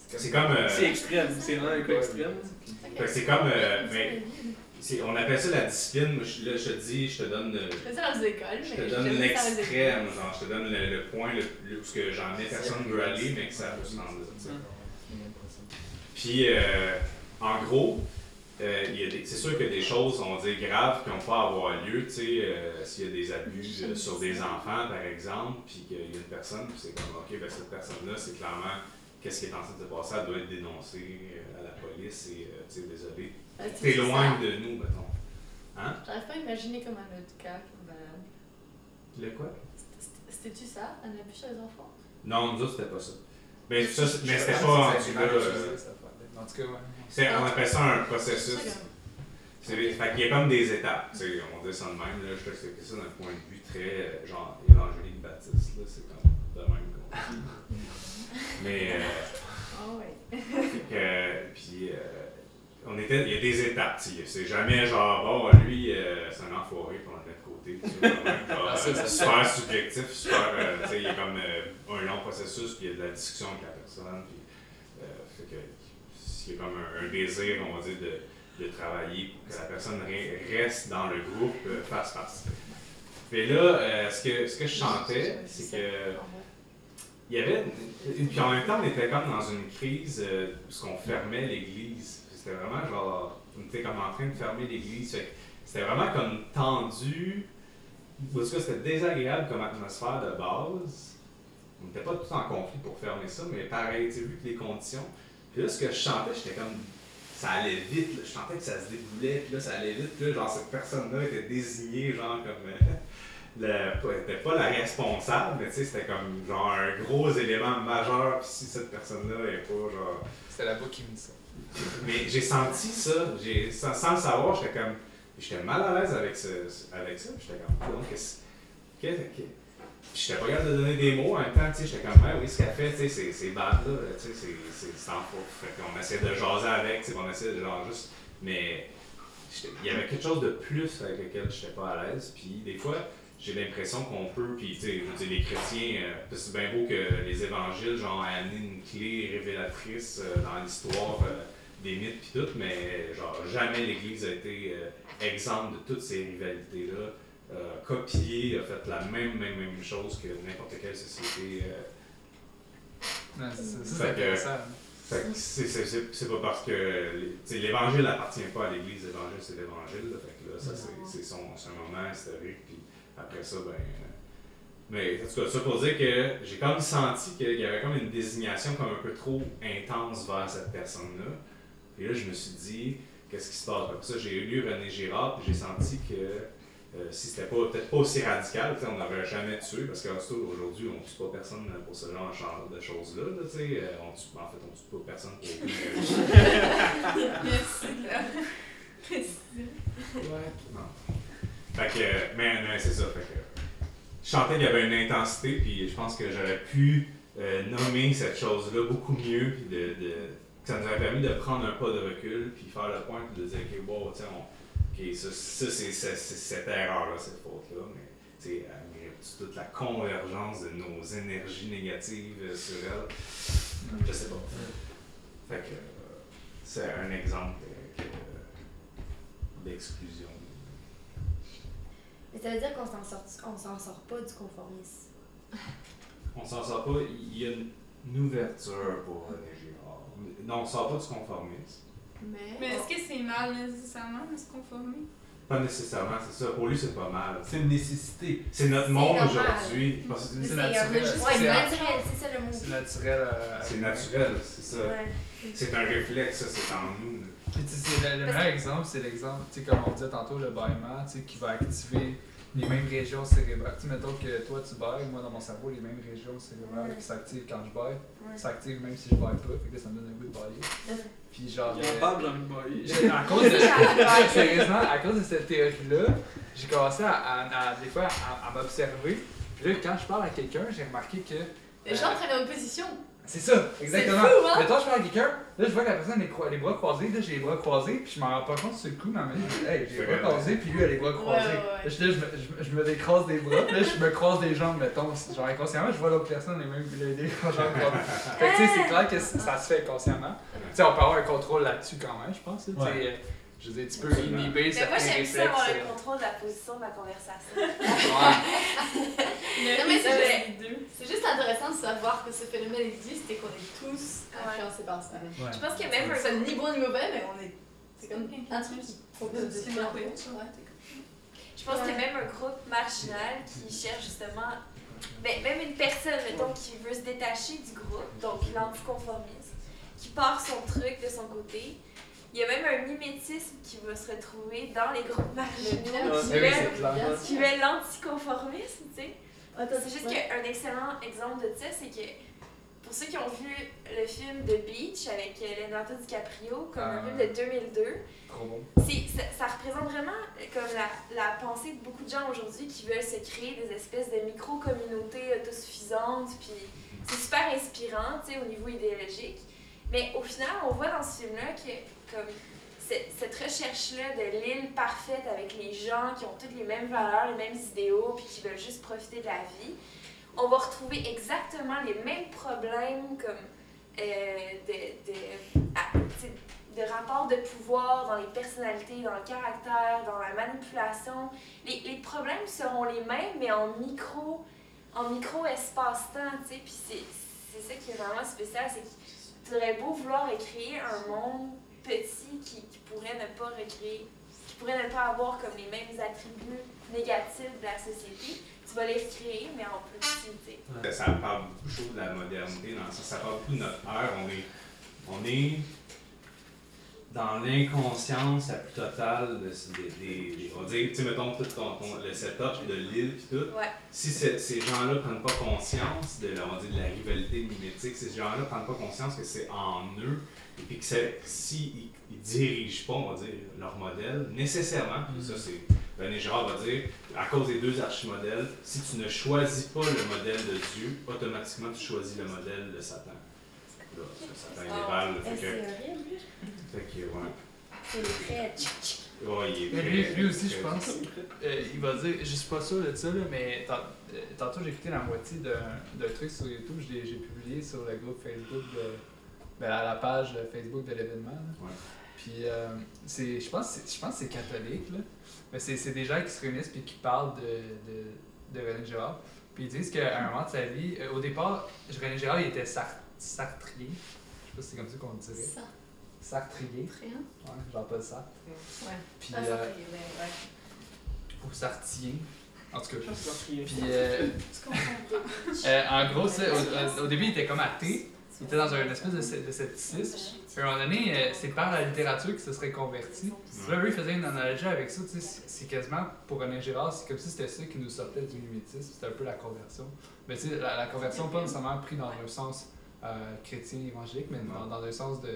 C'est comme... Euh, c'est extrême, c'est vraiment un peu extrême. Okay. C'est comme, euh, mais, c'est, on appelle ça la discipline, moi je, là, je te dis, je te donne le... Je fais ça dans les écoles, je te mais donne je l'extrême, genre, je te donne le, le point le, le, où ce que j'en ai, personne ne veut aller, mais que ça peut se rendre là. Puis, euh, en gros, euh, il y a des, c'est sûr que des choses, on dit, graves qui n'ont pas à avoir lieu, tu sais, euh, s'il y a des abus euh, sur des enfants, par exemple, puis qu'il y a une personne, puis c'est comme, ok, ben cette personne-là, c'est clairement, qu'est-ce qui est en train de se passer, elle doit être dénoncée à la police, et, euh, tu sais, désolé. T'es loin de nous, mettons. Hein? J'arrive pas à imaginer comme un autre cas comme malade. Le quoi? C'était-tu ça, un abus chez les enfants? Non, nous autres, c'était pas ça. Ben, ça mais c'était pas, en tout cas... En tout cas, ouais. On appelle ça un processus. C'est, fait qu'il y a comme des étapes, tu sais, on dit ça de même, là, je te explique ça d'un point de vue très, genre, évangélique baptiste, là, c'est comme de même qu'on dit. Mais... Euh, oh ouais. Fait que, puis... Euh, On était, il y a des étapes, t'sais. C'est jamais genre, oh, lui, euh, c'est un enfoiré, puis on le met de côté. T'sais, même, genre, c'est euh, super subjectif, super. Euh, il y a comme euh, un long processus, puis il y a de la discussion avec la personne. Puis, euh, fait que, c'est comme un, un désir, on va dire, de, de travailler pour que la personne re- reste dans le groupe, euh, face à face. Mais là, euh, ce, que, ce que je sentais, c'est que. Il y avait. Puis en même temps, on était comme dans une crise, euh, parce qu'on fermait l'église. C'était vraiment genre, on était comme en train de fermer l'église, c'était vraiment comme tendu, en tout cas c'était désagréable comme atmosphère de base, on n'était pas tout en conflit pour fermer ça, mais pareil, tu sais, vu que les conditions, puis là ce que je sentais, j'étais comme, ça allait vite, là. Je sentais que ça se déboulait, puis là ça allait vite, puis là genre cette personne-là était désignée genre comme, euh, le, était pas la responsable, mais tu sais c'était comme genre un gros élément majeur, puis si cette personne-là est pas genre... C'était la boucle qui me dit ça. Mais j'ai senti ça, j'ai, sans, sans le savoir, j'étais comme, j'étais mal à l'aise avec, ce, avec ça, j'étais comme, donc, qu'est-ce que, j'étais pas capable de donner des mots en même temps, j'étais comme, ah oui, ce qu'elle fait, c'est, c'est, c'est bad là, c'est, c'est, c'est en faute, fait qu'on essayait de jaser avec, on essayait de genre juste, mais il y avait quelque chose de plus avec lequel j'étais pas à l'aise, puis des fois, j'ai l'impression qu'on peut, puis tu sais, je veux dire, les chrétiens, euh, c'est bien beau que les évangiles, genre, aient amené une clé révélatrice euh, dans l'histoire euh, des mythes pis tout, mais genre, jamais l'Église a été euh, exempte de toutes ces rivalités-là, euh, copiée, a fait la même, même, même chose que n'importe quelle société. Euh... Ouais, c'est ça, c'est fait intéressant. Que, fait que c'est, c'est, c'est, c'est pas parce que, tu sais, l'Évangile n'appartient pas à l'Église, l'Évangile, c'est l'Évangile, là, fait que là, ça, c'est, c'est son, son moment historique, puis... Après ça, ben. Mais en tout cas, ça pour dire que j'ai comme senti qu'il y avait comme une désignation comme un peu trop intense vers cette personne-là. Et là, je me suis dit, qu'est-ce qui se passe? Après ça, j'ai lu René Girard, puis j'ai senti que euh, si c'était pas, peut-être pas aussi radical, on n'aurait jamais tué, parce qu'aujourd'hui, on ne tue pas personne pour ce genre de choses-là. Là, on tue, en fait, on ne tue pas personne pour. Merci, là. Merci. Ouais. Non. Fait que, mais, mais c'est ça, fait que, je sentais qu'il y avait une intensité, puis je pense que j'aurais pu euh, nommer cette chose-là beaucoup mieux, puis de, de, ça nous a permis de prendre un pas de recul, puis faire le point, puis de dire, OK, wow, tiens, okay, ça, ça c'est cette erreur-là, cette faute-là, mais tu sais, toute la convergence de nos énergies négatives sur elle, je sais pas. Fait que c'est un exemple d'exclusion. Mais ça veut dire qu'on s'en sort, on s'en sort pas du conformisme. On s'en sort pas, il y a une ouverture pour René Girard. Non, on sort pas du conformisme. Mais, mais est-ce que c'est mal nécessairement de se conformer? Pas nécessairement, c'est ça. Pour lui, c'est pas mal. C'est une nécessité. C'est notre monde aujourd'hui. C'est naturel. C'est ça le mot. C'est naturel. C'est naturel, c'est ça. C'est un réflexe, ça, c'est en nous. Le meilleur exemple, c'est l'exemple, comme on disait tantôt, le bâillement, qui va activer les mêmes régions cérébrales. Mettons que toi, tu bailles, moi, dans mon cerveau, les mêmes régions cérébrales qui s'activent quand je baille, s'activent même si je baille pas. Fait que ça me donne le goût de bailler. Puis genre. J'ai pas envie de bailler. À cause de, sérieusement, à cause de cette théorie-là, j'ai commencé à, à, à des fois à, à m'observer. Puis là, quand je parle à quelqu'un, j'ai remarqué que. Les gens prennent une position. C'est ça, exactement. C'est fou, hein? Mettons, je parle à quelqu'un, là, je vois que la personne a les, cro- les bras croisés, là, j'ai les bras croisés, puis je m'en rends pas compte sur le coup, mais hey, j'ai les bras croisés, puis lui, il a les bras croisés. Ouais, ouais, ouais. Je, là, je, je, je me décroise des bras, là, je me croise des jambes, mettons. Genre, inconsciemment, je vois l'autre personne, les mêmes les jambes croisées. Fait que, tu sais, c'est clair que ça se fait inconsciemment. Tu sais, on peut avoir un contrôle là-dessus quand même, je pense. Ouais. Je veux dire, tu peux inhiber certains réflexes. Mais moi, j'aime ça avoir le contrôle de la position de la conversation. Ouais. Non, mais c'est, c'est, juste, c'est juste intéressant de savoir que ce phénomène existe et qu'on est tous influencés par ça. Ouais. Je pense qu'il y a même un... C'est ni bon ni mauvais, mais on est... C'est comme un truc qui propose de faire ouais. Je pense ouais. qu'il y a même un groupe marginal qui cherche justement... Ben, même une personne, mettons, qui veut se détacher du groupe, donc l'anticonformiste, qui part son truc de son côté. Il y a même un mimétisme qui va se retrouver dans les groupes marginaux qui, oui, qui veulent l'anticonformisme, tu sais. Oh, c'est juste qu'un excellent exemple de ça, c'est que pour ceux qui ont vu le film The Beach avec Leonardo DiCaprio, comme euh, un film de deux mille deux, bon. c'est, ça, ça représente vraiment comme la, la pensée de beaucoup de gens aujourd'hui qui veulent se créer des espèces de micro-communautés autosuffisantes, puis c'est super inspirant, tu sais, au niveau idéologique. Mais au final, on voit dans ce film-là que comme, cette recherche-là de l'île parfaite avec les gens qui ont toutes les mêmes valeurs, les mêmes idéaux, puis qui veulent juste profiter de la vie, on va retrouver exactement les mêmes problèmes comme, euh, de, de, à, de rapport de pouvoir dans les personnalités, dans le caractère, dans la manipulation. Les, les problèmes seront les mêmes, mais en micro, en micro-espace-temps, tu sais, puis c'est, c'est ça qui est vraiment spécial, c'est que il faudrait beau vouloir recréer un monde petit qui, qui pourrait ne pas recréer, qui pourrait ne pas avoir comme les mêmes attributs négatifs de la société. Tu vas les recréer, mais en plus petit. Ouais. Ça parle beaucoup de la modernité, dans le sens, ça parle beaucoup de notre ère. On est, on est dans l'inconscience la plus totale de, de, de, de, de, on va dire, tu sais, mettons tout ton, ton, le setup de l'île et tout. Ouais. Si ce, ces gens-là prennent pas conscience de, on va dire, de la rivalité mimétique, si ces gens-là prennent pas conscience que c'est en eux, et puis que s'ils ne dirigent pas, on va dire, leur modèle, nécessairement, mm-hmm. ça c'est, René Girard va dire, à cause des deux archimodèles, si tu ne choisis pas le modèle de Dieu, automatiquement tu choisis le modèle de Satan. Là, Satan oh. est déval, fait que, ouais. C'est prêt. Ouais, il est prêt. Lui, lui aussi, je pense, euh, il va dire, je suis pas sûr de ça, là, mais tantôt j'ai écouté la moitié d'un, d'un truc sur YouTube, j'ai, j'ai publié sur le groupe Facebook, de, ben, à la page Facebook de l'événement. Là. Ouais. Puis, euh, c'est, je pense, c'est, je pense que c'est catholique, là. Mais c'est, c'est des gens qui se réunissent et qui parlent de, de, de René Girard. Puis ils disent qu'à un moment de sa vie, euh, au départ, René Girard il était sart- sartrien. Je sais pas si c'est comme ça qu'on le dirait. Ça. Sartrier. Ouais, genre pas de Sartre. Ouais. Puis, ah, euh, Sartrier, mais ouais. Ou Sartien. En tout cas. Puis, euh, euh, en gros, ça, au, au début, il était comme athée. Il était dans une espèce de, de scepticisme. Puis à un moment donné, euh, c'est par la littérature qu'il se serait converti. Puis là, lui, il faisait une analogie avec ça. Tu sais, c'est, c'est quasiment, pour René Girard, c'est comme si c'était ça qui nous sortait du mimétisme. C'était un peu la conversion. Mais tu sais, la, la conversion, pas nécessairement pris dans un sens euh, chrétien évangélique, mais dans, dans un sens de.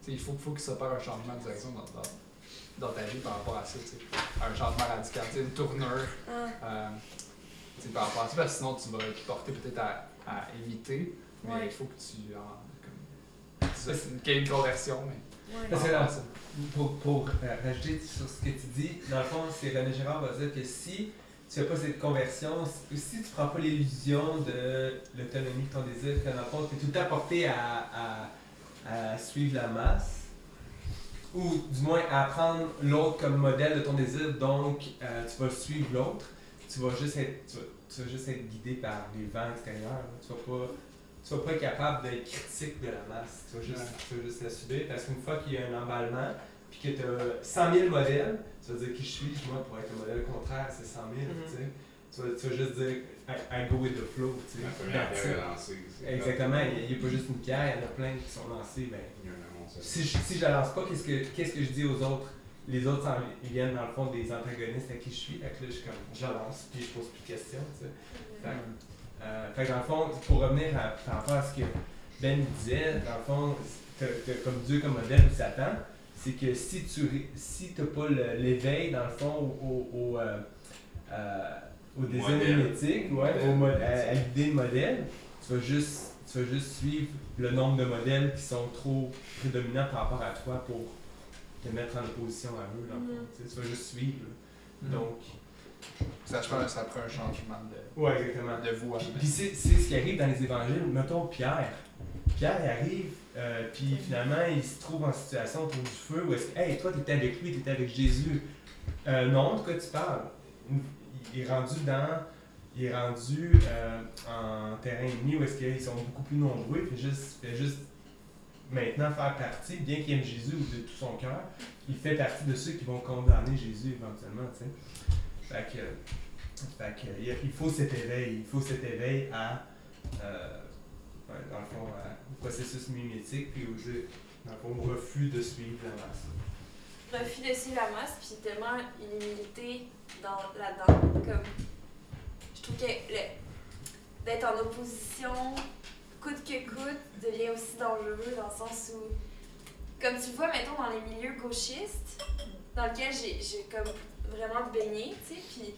T'sais, il faut, faut qu'il s'opère un changement de direction dans, dans, dans ta vie par rapport à ça, t'sais. Un changement radical, t'sais, une tournure euh, t'sais, par rapport à ça, parce que sinon tu vas te porter peut-être à, à éviter, mais il ouais. faut que tu, en, comme, tu ça, c'est une conversion. Mais... Ouais. Parce que là, pour, pour euh, rajouter sur ce que tu dis, dans le fond, c'est René Girard va dire que si tu n'as pas cette conversion, si tu ne prends pas l'illusion de l'autonomie de ton désir, que dans le fond, tu es tout le temps porté à, à, à suivre la masse, ou du moins à prendre l'autre comme modèle de ton désir, donc euh, tu vas suivre l'autre, tu vas juste être, tu vas, tu vas juste être guidé par les vents extérieurs, hein. Tu vas pas, tu vas pas être capable d'être critique de la masse, tu vas juste, ouais. tu vas juste la subir, parce qu'une fois qu'il y a un emballement, puis que tu as cent mille modèles, tu vas dire qui je suis, moi, pour être le modèle contraire, c'est cent mille, mm-hmm. tu sais. Tu vas, tu vas juste dire I, I go with the flow, tu sais. La première pierre est lancée. Exactement, il n'y a pas juste une pierre, il y en a plein qui sont lancés, ben... Il y en a. Si je, si je la lance pas, qu'est-ce que, qu'est-ce que je dis aux autres? Les autres, ils viennent dans le fond des antagonistes à qui je suis. Fait que là, je, comme, je la lance, puis je pose plus de questions, tu sais. Fait, euh, fait que dans le fond, pour revenir à, par rapport à ce que Ben disait, dans le fond, t'as, t'as, comme Dieu, comme modèle ou Satan, c'est que si tu si t'as pas le, l'éveil, dans le fond, au, au, euh, euh, au désir mimétique, ouais, à, à l'idée de modèle, tu vas juste... tu vas juste suivre le nombre de modèles qui sont trop prédominants par rapport à toi pour te mettre en opposition à eux. Donc, mm-hmm. tu vas juste suivre. Mm-hmm. Donc, ça, je pense que ça prend un changement de, ouais, exactement. de voix. Puis, puis c'est, c'est ce qui arrive dans les évangiles. Mettons Pierre. Pierre il arrive, euh, puis finalement il se trouve en situation autour du feu où est-ce que, hey, toi tu étais avec lui, tu étais avec Jésus. Euh, non, de quoi tu parles? Il est rendu dans. Il est rendu euh, en terrain ennemi où est-ce qu'ils sont beaucoup plus nombreux, il fait juste, fait juste maintenant faire partie, bien qu'il aime Jésus de tout son cœur, il fait partie de ceux qui vont condamner Jésus éventuellement, tu sais. Fait que, fait que, il faut cet éveil, il faut cet éveil à, euh, dans le fond, au processus mimétique, puis au jeu, dans le fond, au refus de suivre la masse. Refus de suivre la masse, puis tellement une humilité dans, là-dedans, comme... Je trouve que le, d'être en opposition, coûte que coûte, devient aussi dangereux dans le sens où, comme tu le vois, mettons, dans les milieux gauchistes, dans lesquels j'ai, j'ai comme vraiment baigné, tu sais, puis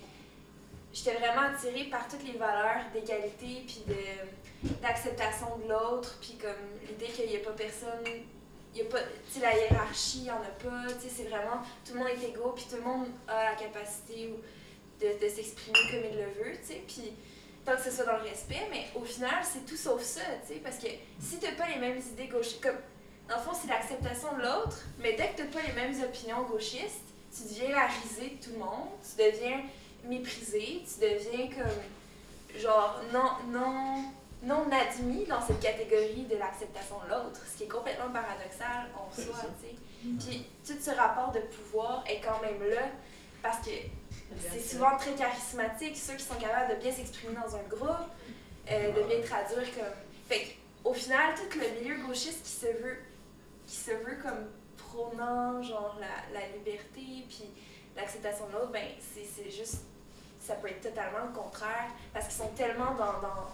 j'étais vraiment attirée par toutes les valeurs d'égalité, puis de, d'acceptation de l'autre, puis comme l'idée qu'il n'y a pas personne, il n'y a pas, tu sais, la hiérarchie, il n'y en a pas, tu sais, c'est vraiment, tout le monde est égaux, puis tout le monde a la capacité ou, De, de s'exprimer comme il le veut, tu sais, puis tant que ce soit dans le respect, mais au final, c'est tout sauf ça, tu sais, parce que si t'as pas les mêmes idées gauchistes, comme, dans le fond, c'est l'acceptation de l'autre, mais dès que t'as pas les mêmes opinions gauchistes, tu deviens la risée de tout le monde, tu deviens méprisé, tu deviens comme, genre, non, non, non admis dans cette catégorie de l'acceptation de l'autre, ce qui est complètement paradoxal en soi, tu sais, puis tout ce rapport de pouvoir est quand même là, parce que c'est souvent très charismatique, ceux qui sont capables de bien s'exprimer dans un groupe, euh, de bien traduire comme... Fait qu'au final, tout le milieu gauchiste qui se veut, qui se veut comme prônant, genre, la, la liberté, puis l'acceptation de l'autre, ben c'est, c'est juste... Ça peut être totalement le contraire, parce qu'ils sont tellement dans... dans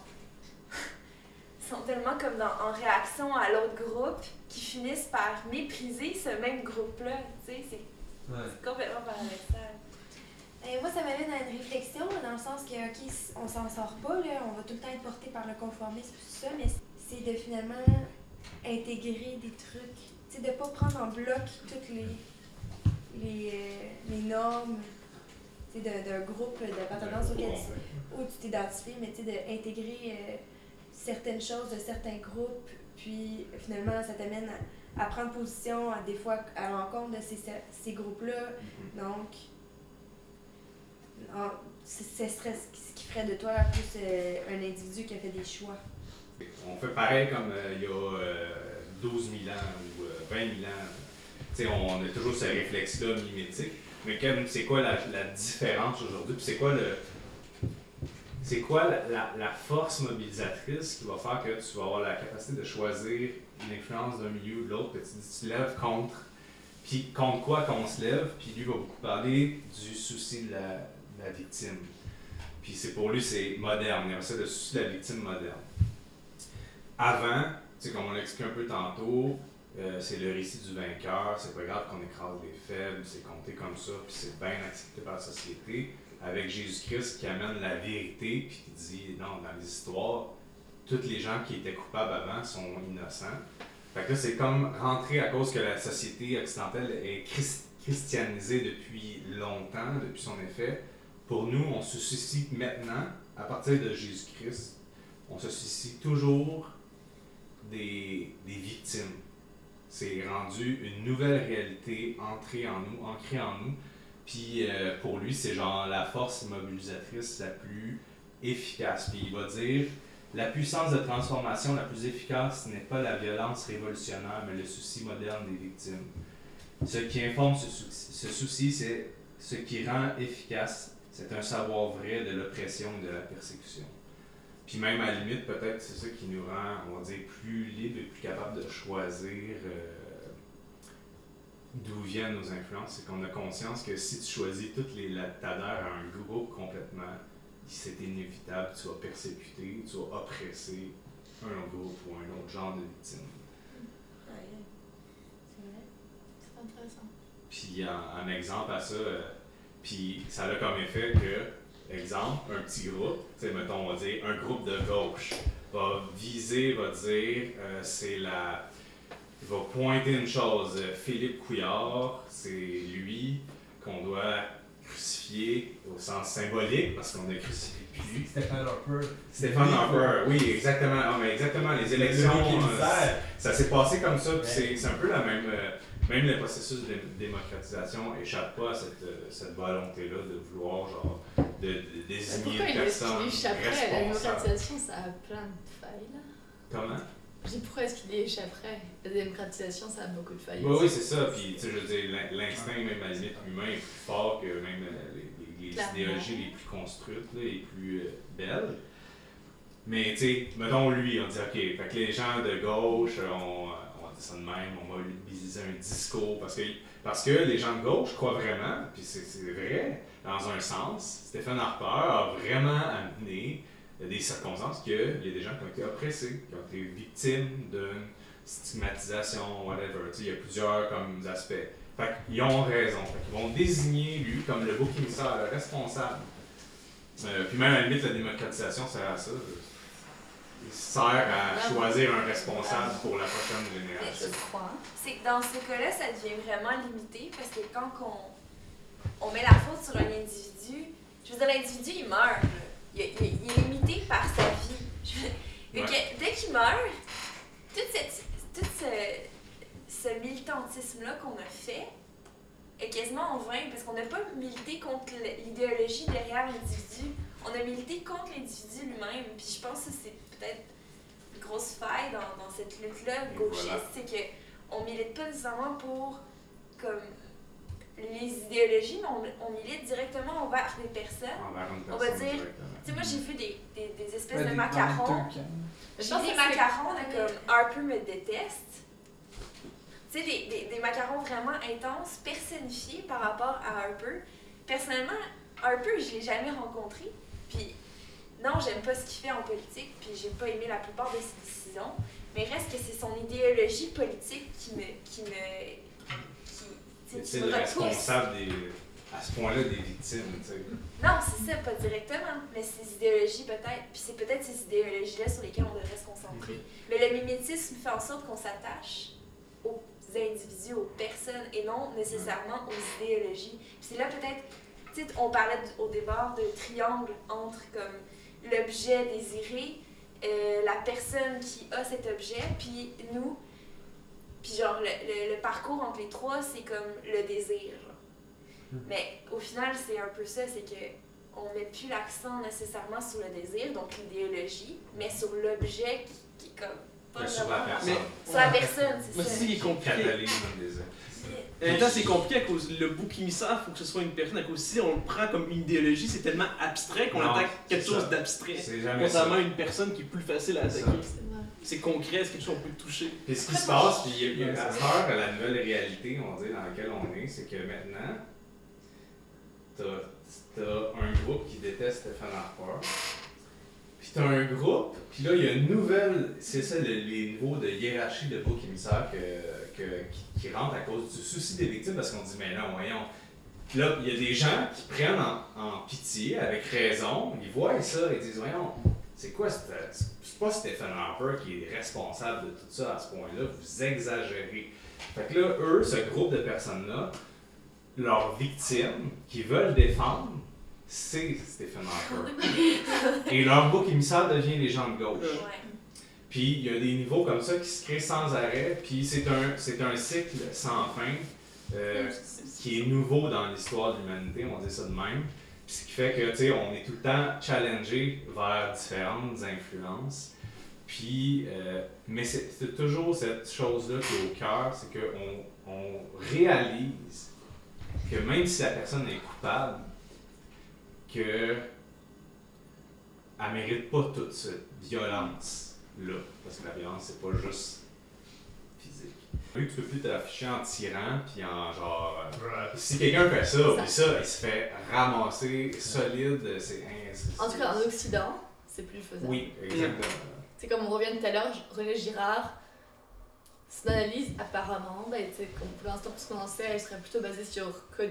ils sont tellement comme dans, en réaction à l'autre groupe, qu'ils finissent par mépriser ce même groupe-là, tu sais, c'est, ouais. c'est complètement paradoxal. Et moi, ça m'amène à une réflexion, dans le sens que, ok, on s'en sort pas, là, on va tout le temps être porté par le conformisme, tout ça, mais c'est de finalement intégrer des trucs, tu sais, de pas prendre en bloc toutes les, les, les normes, tu sais, d'un groupe d'appartenance auquel tu, où tu t'identifies, mais tu sais, d'intégrer euh, certaines choses de certains groupes, puis finalement, ça t'amène à, à prendre position, à, des fois, à l'encontre de ces, ces groupes-là, donc... Ah, ce serait ce qui ferait de toi plus euh, un individu qui a fait des choix. On fait pareil comme euh, il y a euh, douze mille ans ou euh, vingt mille ans. T'sais, on a toujours ce réflexe-là mimétique. Mais comme, c'est quoi la, la différence aujourd'hui? Puis c'est quoi, le, c'est quoi la, la, la force mobilisatrice qui va faire que tu vas avoir la capacité de choisir l'influence d'un milieu ou de l'autre? Puis tu te lèves contre. Puis contre quoi qu'on se lève? Puis lui va beaucoup parler du souci de la... la victime. Puis c'est pour lui, c'est moderne. Il y a ça de souci de la victime moderne. Avant, tu sais, comme on l'a expliqué un peu tantôt, euh, c'est le récit du vainqueur, c'est pas grave qu'on écrase les faibles, c'est compté comme ça, puis c'est bien accepté par la société. Avec Jésus-Christ qui amène la vérité, puis qui dit, non, dans les histoires, tous les gens qui étaient coupables avant sont innocents. Fait que là, c'est comme rentré à cause que la société occidentale est christ- christianisée depuis longtemps, depuis son effet. Pour nous, on se soucie maintenant, à partir de Jésus-Christ, on se soucie toujours des, des victimes. C'est rendu une nouvelle réalité entrée en nous, ancrée en nous. Puis euh, pour lui, c'est genre la force mobilisatrice la plus efficace. Puis il va dire, la puissance de transformation la plus efficace n'est pas la violence révolutionnaire, mais le souci moderne des victimes. Ce qui informe ce souci, ce souci, c'est ce qui rend efficace, c'est un savoir vrai de l'oppression et de la persécution. Puis même à la limite, peut-être c'est ça qui nous rend, on va dire, plus libres et plus capables de choisir euh, d'où viennent nos influences. C'est qu'on a conscience que si tu choisis toutes les lattadeurs à un groupe complètement, c'est inévitable, tu vas persécuter, tu vas oppresser un autre groupe ou un autre genre de victime. Oui, c'est vrai. C'est intéressant. Puis en, en exemple à ça, euh, puis ça a comme effet que, exemple, un petit groupe, tu sais, mettons, on va dire, un groupe de gauche va viser, va dire, euh, c'est la... il va pointer une chose. Philippe Couillard, c'est lui qu'on doit crucifié au sens symbolique, parce qu'on a crucifié plus. Stephen Harper. Stephen Harper, oui, exactement. Ah, mais exactement, les élections, euh, ça s'est passé comme ça, puis c'est, c'est un peu la même... Euh, même le processus de démocratisation échappe pas à cette, euh, cette volonté-là de vouloir, genre, de, de désigner une personne responsable. Pourquoi est-ce qu'il échapperait à la démocratisation? Ça a plein de failles, là. Comment? Je dis, pourquoi est-ce qu'il y échapperait? La démocratisation, ça a beaucoup de failles. Oui, oui, c'est ça. Puis, tu sais, je veux dire, l'instinct, même à la limite humain, est plus fort que même les, les, les idéologies les plus construites, là, les plus euh, belles. Mais, tu sais, mettons lui, on dit, OK, fait que les gens de gauche, on, on dit ça de même, on va utiliser un discours. Parce que, parce que les gens de gauche croient vraiment, puis c'est, c'est vrai, dans un sens, Stephen Harper a vraiment amené. Il y a des circonstances qu'il y a des gens qui ont été oppressés, qui ont été victimes d'une stigmatisation, whatever. Tu sais, il y a plusieurs comme, aspects. Fait qu'ils ont raison. Fait qu'ils vont désigner lui comme le bouc émissaire, le responsable. Euh, puis même à la limite, la démocratisation sert à ça. Il sert à choisir un responsable pour la prochaine génération. Je crois. C'est que dans ce cas-là, ça devient vraiment limité parce que quand on, on met la faute sur un individu, je veux dire, l'individu, il meurt. Il, il, il est limité par sa vie. Je, ouais. que, dès qu'il meurt, tout, cette, tout ce, ce militantisme-là qu'on a fait est quasiment en vain, parce qu'on n'a pas milité contre l'idéologie derrière l'individu, on a milité contre l'individu lui-même. Puis je pense que c'est peut-être une grosse faille dans, dans cette lutte-là gauchiste, voilà. C'est qu'on ne milite pas nécessairement pour comme, les idéologies, mais on, on milite directement envers des personnes. Envers une personne, on va dire, tu sais, moi j'ai vu des, des, des espèces ben, de macarons. Je pense que les macarons, comme Harper me déteste. Tu sais, des, des, des macarons vraiment intenses, personnifiés par rapport à Harper. Personnellement, Harper, je l'ai jamais rencontré. Puis, non, j'aime pas ce qu'il fait en politique, puis j'ai pas aimé la plupart de ses décisions. Mais reste que c'est son idéologie politique qui me. qui me. C'est le responsable des, à ce point-là des victimes, tu sais. Non, c'est ça, pas directement, mais ces idéologies peut-être, puis c'est peut-être ces idéologies-là sur lesquelles on devrait se concentrer. Mm-hmm. Mais le mimétisme fait en sorte qu'on s'attache aux individus, aux personnes, et non nécessairement aux idéologies. Puis c'est là peut-être, tu sais, on parlait d- au départ de triangle entre comme l'objet désiré, euh, la personne qui a cet objet, puis nous. Puis genre, le, le, le parcours entre les trois, c'est comme le désir. Genre. Mais au final, c'est un peu ça, c'est qu'on ne met plus l'accent nécessairement sur le désir, donc l'idéologie, mais sur l'objet qui, qui est comme... Pas mais sur la personne. Mais, sur la personne, c'est mais ça. Mais c'est compliqué. En même temps, c'est compliqué à cause le bouc émissaire, il faut que ce soit une personne. À cause si on le prend comme une idéologie, c'est tellement abstrait qu'on non, attaque quelque chose ça. d'abstrait. C'est jamais ça. Contrairement à une personne qui est plus facile à attaquer. C'est concret, c'est quelque chose qu'on peut toucher. Puis ce qui se passe, puis il y a une affaire à la nouvelle réalité, on va dire, dans laquelle on est, c'est que maintenant, t'as, t'as un groupe qui déteste Stephen Harper, puis t'as un groupe, puis là, il y a une nouvelle, c'est ça, les, les niveaux de hiérarchie de bouc émissaire que, que, qui, qui rentrent à cause du souci des victimes, parce qu'on dit, mais non, voyons. Puis là, il y a des gens qui prennent en, en pitié, avec raison, ils voient ça, ils disent, voyons, c'est quoi cette... cette c'est pas Stephen Harper qui est responsable de tout ça à ce point-là, vous exagérez. Fait que là, eux, ce groupe de personnes-là, leurs victimes qui veulent défendre, c'est Stephen Harper. Et leur bouc émissaire devient les gens de gauche. Ouais. Puis il y a des niveaux comme ça qui se créent sans arrêt, puis c'est un, c'est un cycle sans fin euh, qui est nouveau dans l'histoire de l'humanité, on dit ça de même. Puis ce qui fait que, tu sais, on est tout le temps challengé vers différentes influences. Puis, euh, mais c'est, c'est toujours cette chose-là qui est au cœur, c'est qu'on on réalise que même si la personne est coupable, qu'elle ne mérite pas toute cette violence-là. Parce que la violence, c'est pas juste physique. Vu que tu peux plus t'afficher en tyran, puis en genre... Euh, si quelqu'un fait ça, puis ça, il se fait ramasser solide, c'est... Hein, c'est en tout cas, en Occident, c'est plus faisable. Oui, exactement. C'est comme on revient tout à l'heure, René Girard, son analyse, apparemment, ben, comme pour l'instant, pour ce qu'on en sait, elle serait plutôt basée sur que,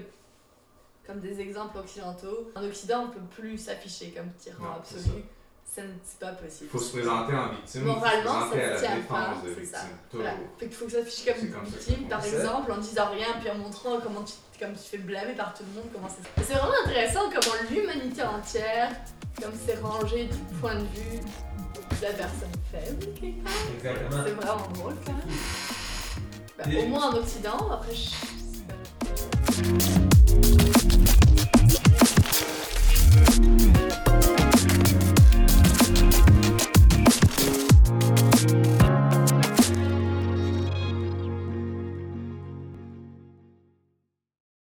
comme des exemples occidentaux. En Occident, on ne peut plus s'afficher comme tyran non, absolu. C'est, c'est pas possible. Il faut se présenter en victime. Moralement, ça ne tient pas. C'est ça. Voilà. Fait qu'il faut que ça s'affiche comme une victime, par exemple, en disant rien, puis en montrant comment tu, comme tu fais blâmer par tout le monde. Comment c'est... c'est vraiment intéressant comment l'humanité entière, comme c'est rangé du point de vue de la personne faible, quelque part. Exactement. C'est vraiment drôle, quand même. Bah, au moins en Occident, après je...